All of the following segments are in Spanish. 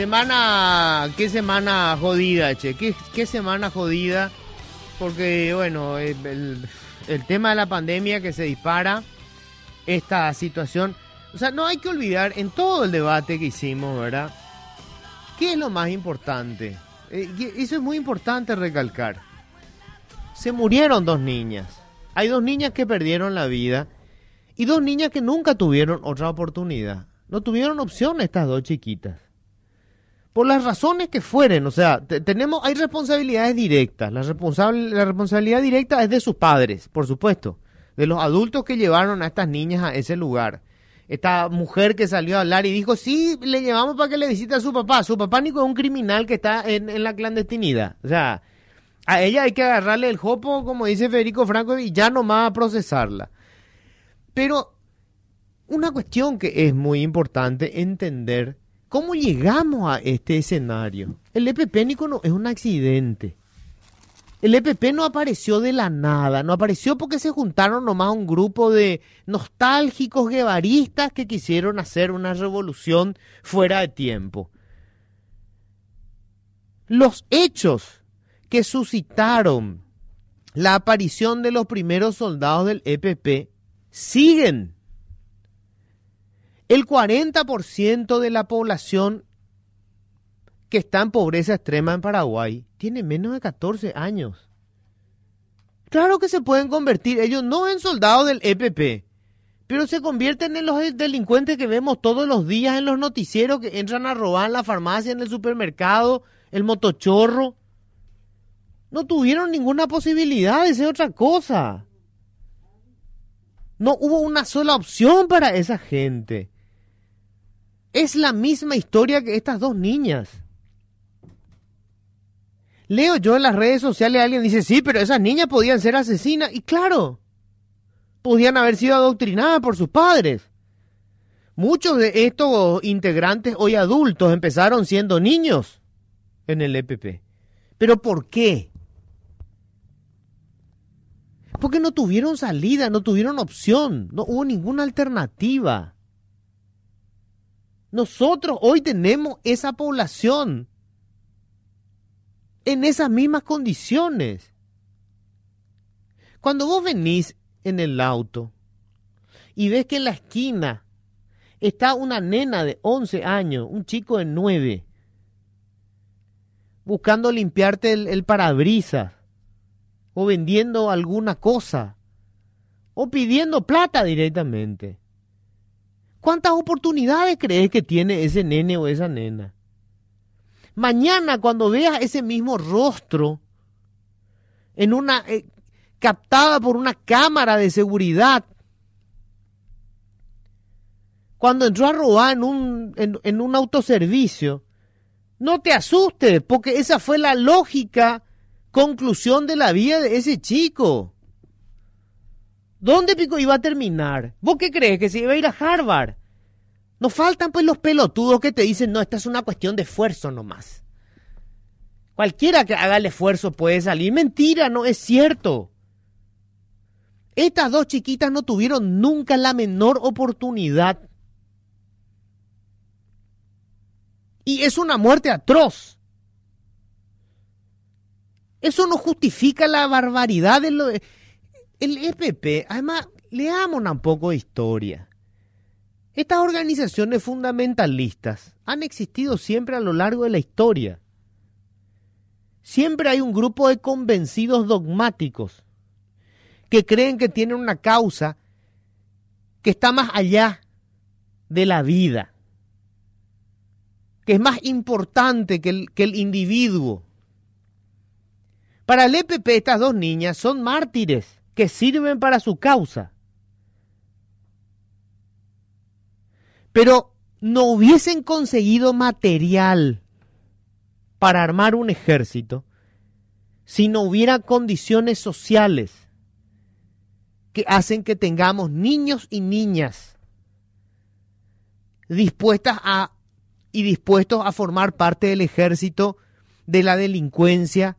Qué semana jodida, che. Qué semana jodida. Porque, bueno, el tema de la pandemia que se dispara, esta situación. O sea, no hay que olvidar en todo el debate que hicimos, ¿verdad? ¿Qué es lo más importante? Eso es muy importante recalcar. Se murieron 2 niñas. Hay 2 niñas que perdieron la vida y 2 niñas que nunca tuvieron otra oportunidad. No tuvieron opción estas 2 chiquitas. Por las razones que fueren, o sea, hay responsabilidades directas. La responsabilidad directa es de sus padres, por supuesto, de los adultos que llevaron a estas niñas a ese lugar. Esta mujer que salió a hablar y dijo, sí, le llevamos para que le visite a su papá. Su papá Nico es un criminal que está en la clandestinidad. O sea, a ella hay que agarrarle el jopo, como dice Federico Franco, y ya nomás a procesarla. Pero una cuestión que es muy importante entender, ¿cómo llegamos a este escenario? El EPP, Nico, no es un accidente. El EPP no apareció de la nada, no apareció porque se juntaron nomás un grupo de nostálgicos guevaristas que quisieron hacer una revolución fuera de tiempo. Los hechos que suscitaron la aparición de los primeros soldados del EPP siguen. El 40% de la población que está en pobreza extrema en Paraguay tiene menos de 14 años. Claro que se pueden convertir, ellos no en soldados del EPP, pero se convierten en los delincuentes que vemos todos los días en los noticieros, que entran a robar en la farmacia, en el supermercado, el motochorro. No tuvieron ninguna posibilidad de ser otra cosa. No hubo una sola opción para esa gente. Es la misma historia que estas 2 niñas. Leo yo en las redes sociales, alguien dice, sí, pero esas niñas podían ser asesinas. Y claro, podían haber sido adoctrinadas por sus padres. Muchos de estos integrantes hoy adultos empezaron siendo niños en el EPP. ¿Pero por qué? Porque no tuvieron salida, no tuvieron opción, no hubo ninguna alternativa. Nosotros hoy tenemos esa población en esas mismas condiciones. Cuando vos venís en el auto y ves que en la esquina está una nena de 11 años, un chico de 9, buscando limpiarte el parabrisas, o vendiendo alguna cosa, o pidiendo plata directamente. ¿Cuántas oportunidades crees que tiene ese nene o esa nena? Mañana, cuando veas ese mismo rostro en una captada por una cámara de seguridad, cuando entró a robar en un autoservicio, no te asustes, porque esa fue la lógica conclusión de la vida de ese chico. ¿Dónde Pico iba a terminar? ¿Vos qué crees? ¿Que se iba a ir a Harvard? Nos faltan pues los pelotudos que te dicen, no, esta es una cuestión de esfuerzo nomás. Cualquiera que haga el esfuerzo puede salir. Mentira, no es cierto. Estas 2 chiquitas no tuvieron nunca la menor oportunidad. Y es una muerte atroz. Eso no justifica la barbaridad de el EPP. Además, leamos un poco de historia. Estas organizaciones fundamentalistas han existido siempre a lo largo de la historia. Siempre hay un grupo de convencidos dogmáticos que creen que tienen una causa que está más allá de la vida, que es más importante que el individuo. Para el EPP, estas 2 niñas son mártires que sirven para su causa. Pero no hubiesen conseguido material para armar un ejército si no hubiera condiciones sociales que hacen que tengamos niños y niñas dispuestos a formar parte del ejército de la delincuencia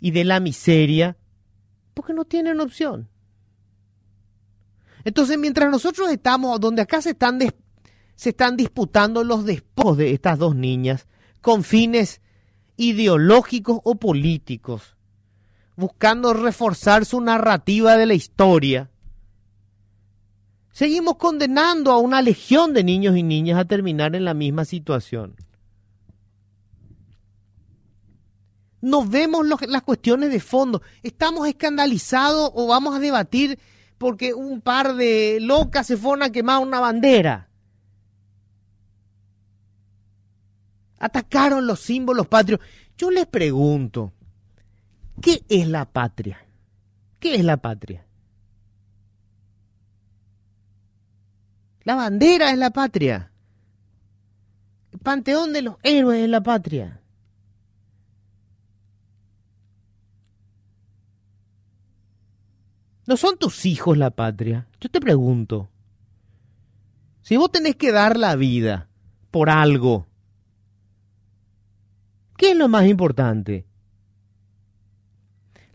y de la miseria, porque no tienen opción. Entonces, mientras nosotros estamos, donde acá se están se están disputando los despojos de estas dos niñas con fines ideológicos o políticos, buscando reforzar su narrativa de la historia. Seguimos condenando a una legión de niños y niñas a terminar en la misma situación. No vemos las cuestiones de fondo. Estamos escandalizados o vamos a debatir porque un par de locas se fueron a quemar una bandera. Atacaron los símbolos patrios. Yo les pregunto, ¿qué es la patria? ¿Qué es la patria? La bandera es la patria. El panteón de los héroes es la patria. ¿No son tus hijos la patria? Yo te pregunto. Si vos tenés que dar la vida por algo, ¿qué es lo más importante?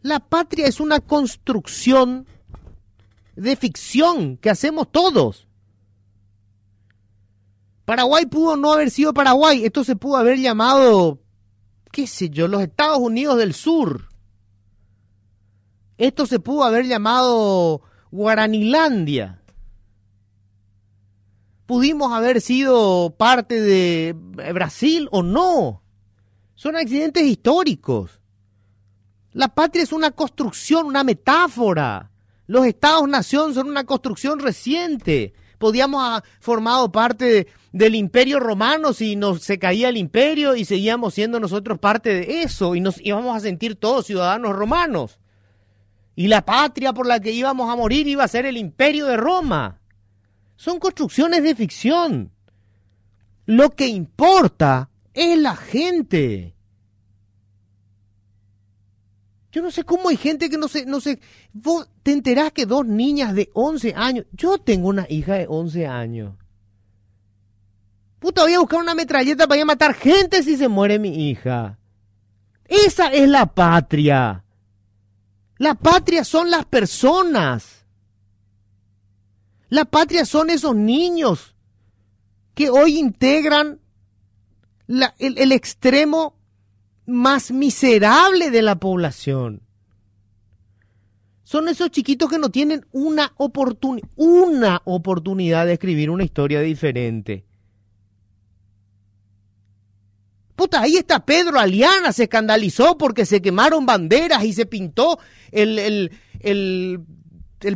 La patria es una construcción de ficción que hacemos todos. Paraguay pudo no haber sido Paraguay. Esto se pudo haber llamado, qué sé yo, los Estados Unidos del Sur. Esto se pudo haber llamado Guaranilandia. Pudimos haber sido parte de Brasil o no. Son accidentes históricos. La patria es una construcción, una metáfora. Los estados-nación son una construcción reciente. Podíamos haber formado parte del Imperio Romano si nos se caía el imperio y seguíamos siendo nosotros parte de eso y nos íbamos a sentir todos ciudadanos romanos. Y la patria por la que íbamos a morir iba a ser el Imperio de Roma. Son construcciones de ficción. Lo que importa es la gente. Yo no sé cómo hay gente que no sé. Vos te enterás que dos niñas de 11 años. Yo tengo una hija de 11 años. Puta, voy a buscar una metralleta para ir a matar gente si se muere mi hija. Esa es la patria. La patria son las personas. La patria son esos niños que hoy integran el extremo más miserable de la población. Son esos chiquitos que no tienen una oportunidad de escribir una historia diferente. Puta, ahí está Pedro Aliana, se escandalizó porque se quemaron banderas y se pintó el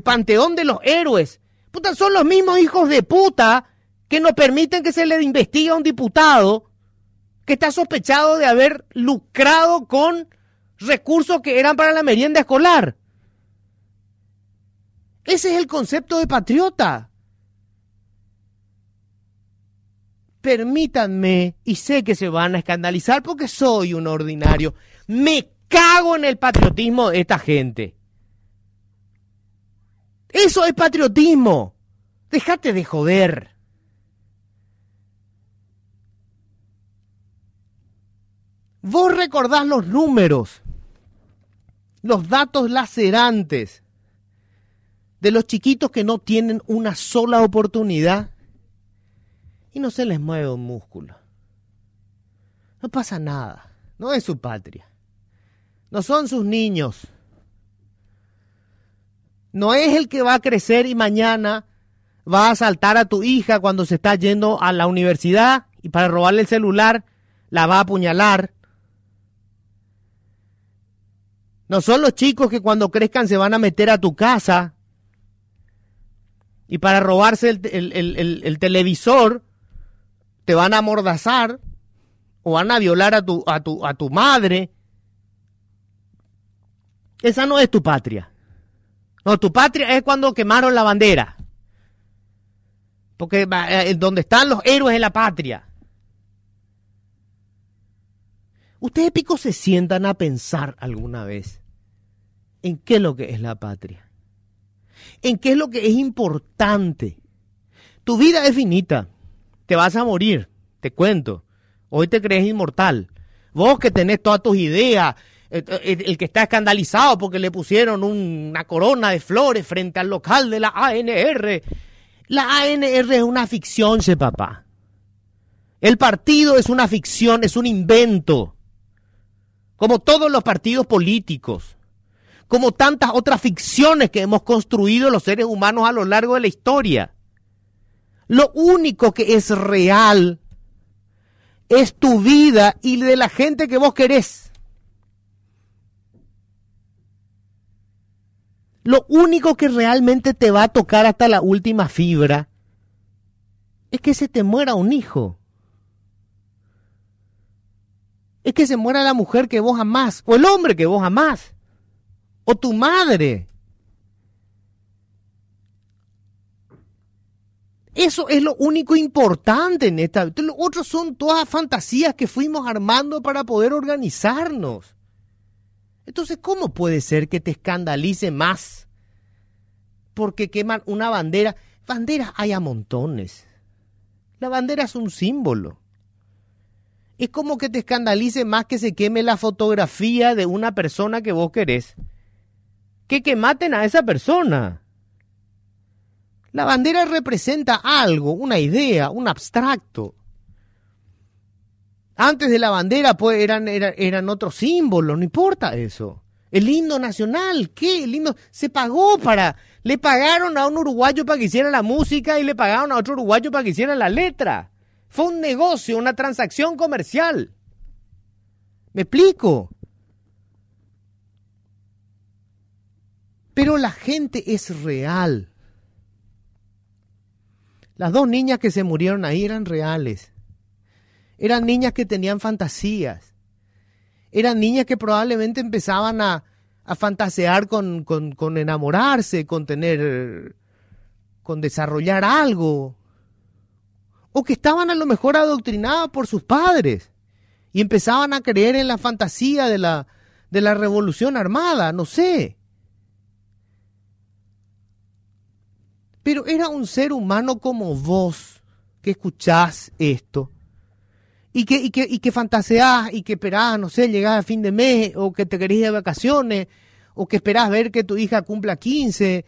panteón de los héroes. Puta, son los mismos hijos de puta que no permiten que se le investigue a un diputado que está sospechado de haber lucrado con recursos que eran para la merienda escolar. Ese es el concepto de patriota. Permítanme, y sé que se van a escandalizar porque soy un ordinario, me cago en el patriotismo de esta gente. Eso es patriotismo. Déjate de joder. Vos recordás los números, los datos lacerantes de los chiquitos que no tienen una sola oportunidad y no se les mueve un músculo. No pasa nada, no es su patria, no son sus niños, no es el que va a crecer y mañana va a asaltar a tu hija cuando se está yendo a la universidad y para robarle el celular la va a apuñalar. No son los chicos que cuando crezcan se van a meter a tu casa y para robarse el televisor te van a amordazar o van a violar a tu madre. Esa no es tu patria. No, tu patria es cuando quemaron la bandera. Porque donde están los héroes es la patria. ¿Ustedes, pico, se sientan a pensar alguna vez en qué es lo que es la patria? ¿En qué es lo que es importante? Tu vida es finita. Te vas a morir, te cuento. Hoy te crees inmortal. Vos que tenés todas tus ideas, el que está escandalizado porque le pusieron una corona de flores frente al local de la ANR, La ANR es una ficción, che papá. El partido es una ficción, es un invento. Como todos los partidos políticos, como tantas otras ficciones que hemos construido los seres humanos a lo largo de la historia. Lo único que es real es tu vida y de la gente que vos querés. Lo único que realmente te va a tocar hasta la última fibra es que se te muera un hijo. Es que se muera la mujer que vos amás, o el hombre que vos amás, o tu madre. Eso es lo único importante en esta. Los otros son todas fantasías que fuimos armando para poder organizarnos. Entonces, ¿cómo puede ser que te escandalice más porque queman una bandera? Banderas hay a montones. La bandera es un símbolo. Es como que te escandalice más que se queme la fotografía de una persona que vos querés, que maten a esa persona. La bandera representa algo, una idea, un abstracto. Antes de la bandera pues, eran otros símbolos, no importa eso. El himno nacional, ¿qué? El himno se pagó para... Le pagaron a un uruguayo para que hiciera la música y le pagaron a otro uruguayo para que hiciera la letra. Fue un negocio, una transacción comercial. ¿Me explico? Pero la gente es real. Las dos niñas que se murieron ahí eran reales. Eran niñas que tenían fantasías. Eran niñas que probablemente empezaban a fantasear con enamorarse, con desarrollar algo. O que estaban a lo mejor adoctrinadas por sus padres y empezaban a creer en la fantasía de la revolución armada, no sé. Pero era un ser humano como vos que escuchás esto y que fantaseás y que esperás, no sé, llegás a fin de mes o que te querés de vacaciones o que esperás ver que tu hija cumpla 15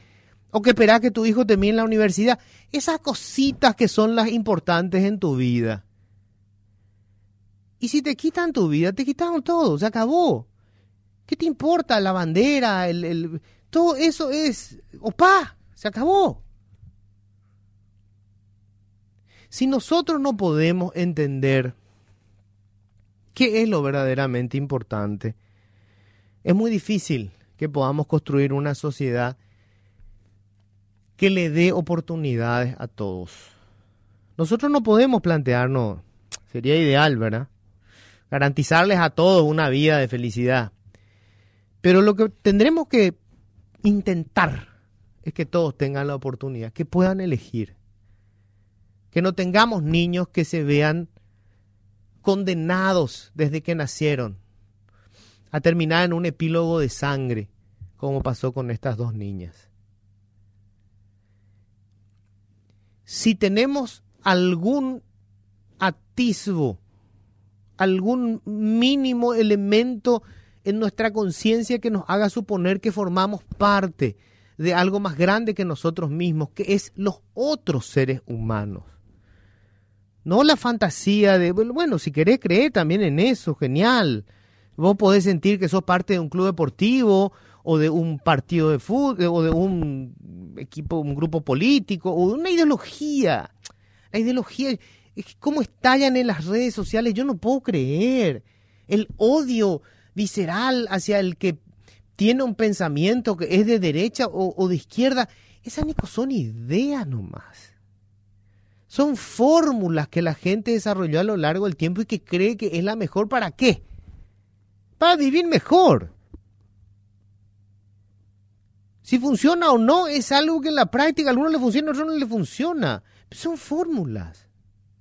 o que esperás que tu hijo termine la universidad. Esas cositas que son las importantes en tu vida. Y si te quitan tu vida, te quitaron todo, se acabó. ¿Qué te importa? La bandera, todo eso es... ¡Opa! Se acabó. Si nosotros no podemos entender qué es lo verdaderamente importante, es muy difícil que podamos construir una sociedad que le dé oportunidades a todos. Nosotros no podemos plantearnos, sería ideal, ¿verdad? Garantizarles a todos una vida de felicidad. Pero lo que tendremos que intentar es que todos tengan la oportunidad, que puedan elegir. Que no tengamos niños que se vean condenados desde que nacieron a terminar en un epílogo de sangre, como pasó con estas dos niñas. Si tenemos algún atisbo, algún mínimo elemento en nuestra conciencia que nos haga suponer que formamos parte de algo más grande que nosotros mismos, que es los otros seres humanos. No la fantasía de, bueno, si querés creer también en eso, genial. Vos podés sentir que sos parte de un club deportivo o de un partido de fútbol o de un equipo, un grupo político o de una ideología. La ideología, es que cómo estallan en las redes sociales, yo no puedo creer. El odio visceral hacia el que tiene un pensamiento que es de derecha o de izquierda. Esas son ideas nomás. Son fórmulas que la gente desarrolló a lo largo del tiempo y que cree que es la mejor. ¿Para qué? Para vivir mejor. Si funciona o no es algo que en la práctica a algunos le funciona, a otros no le funciona. Pero son fórmulas.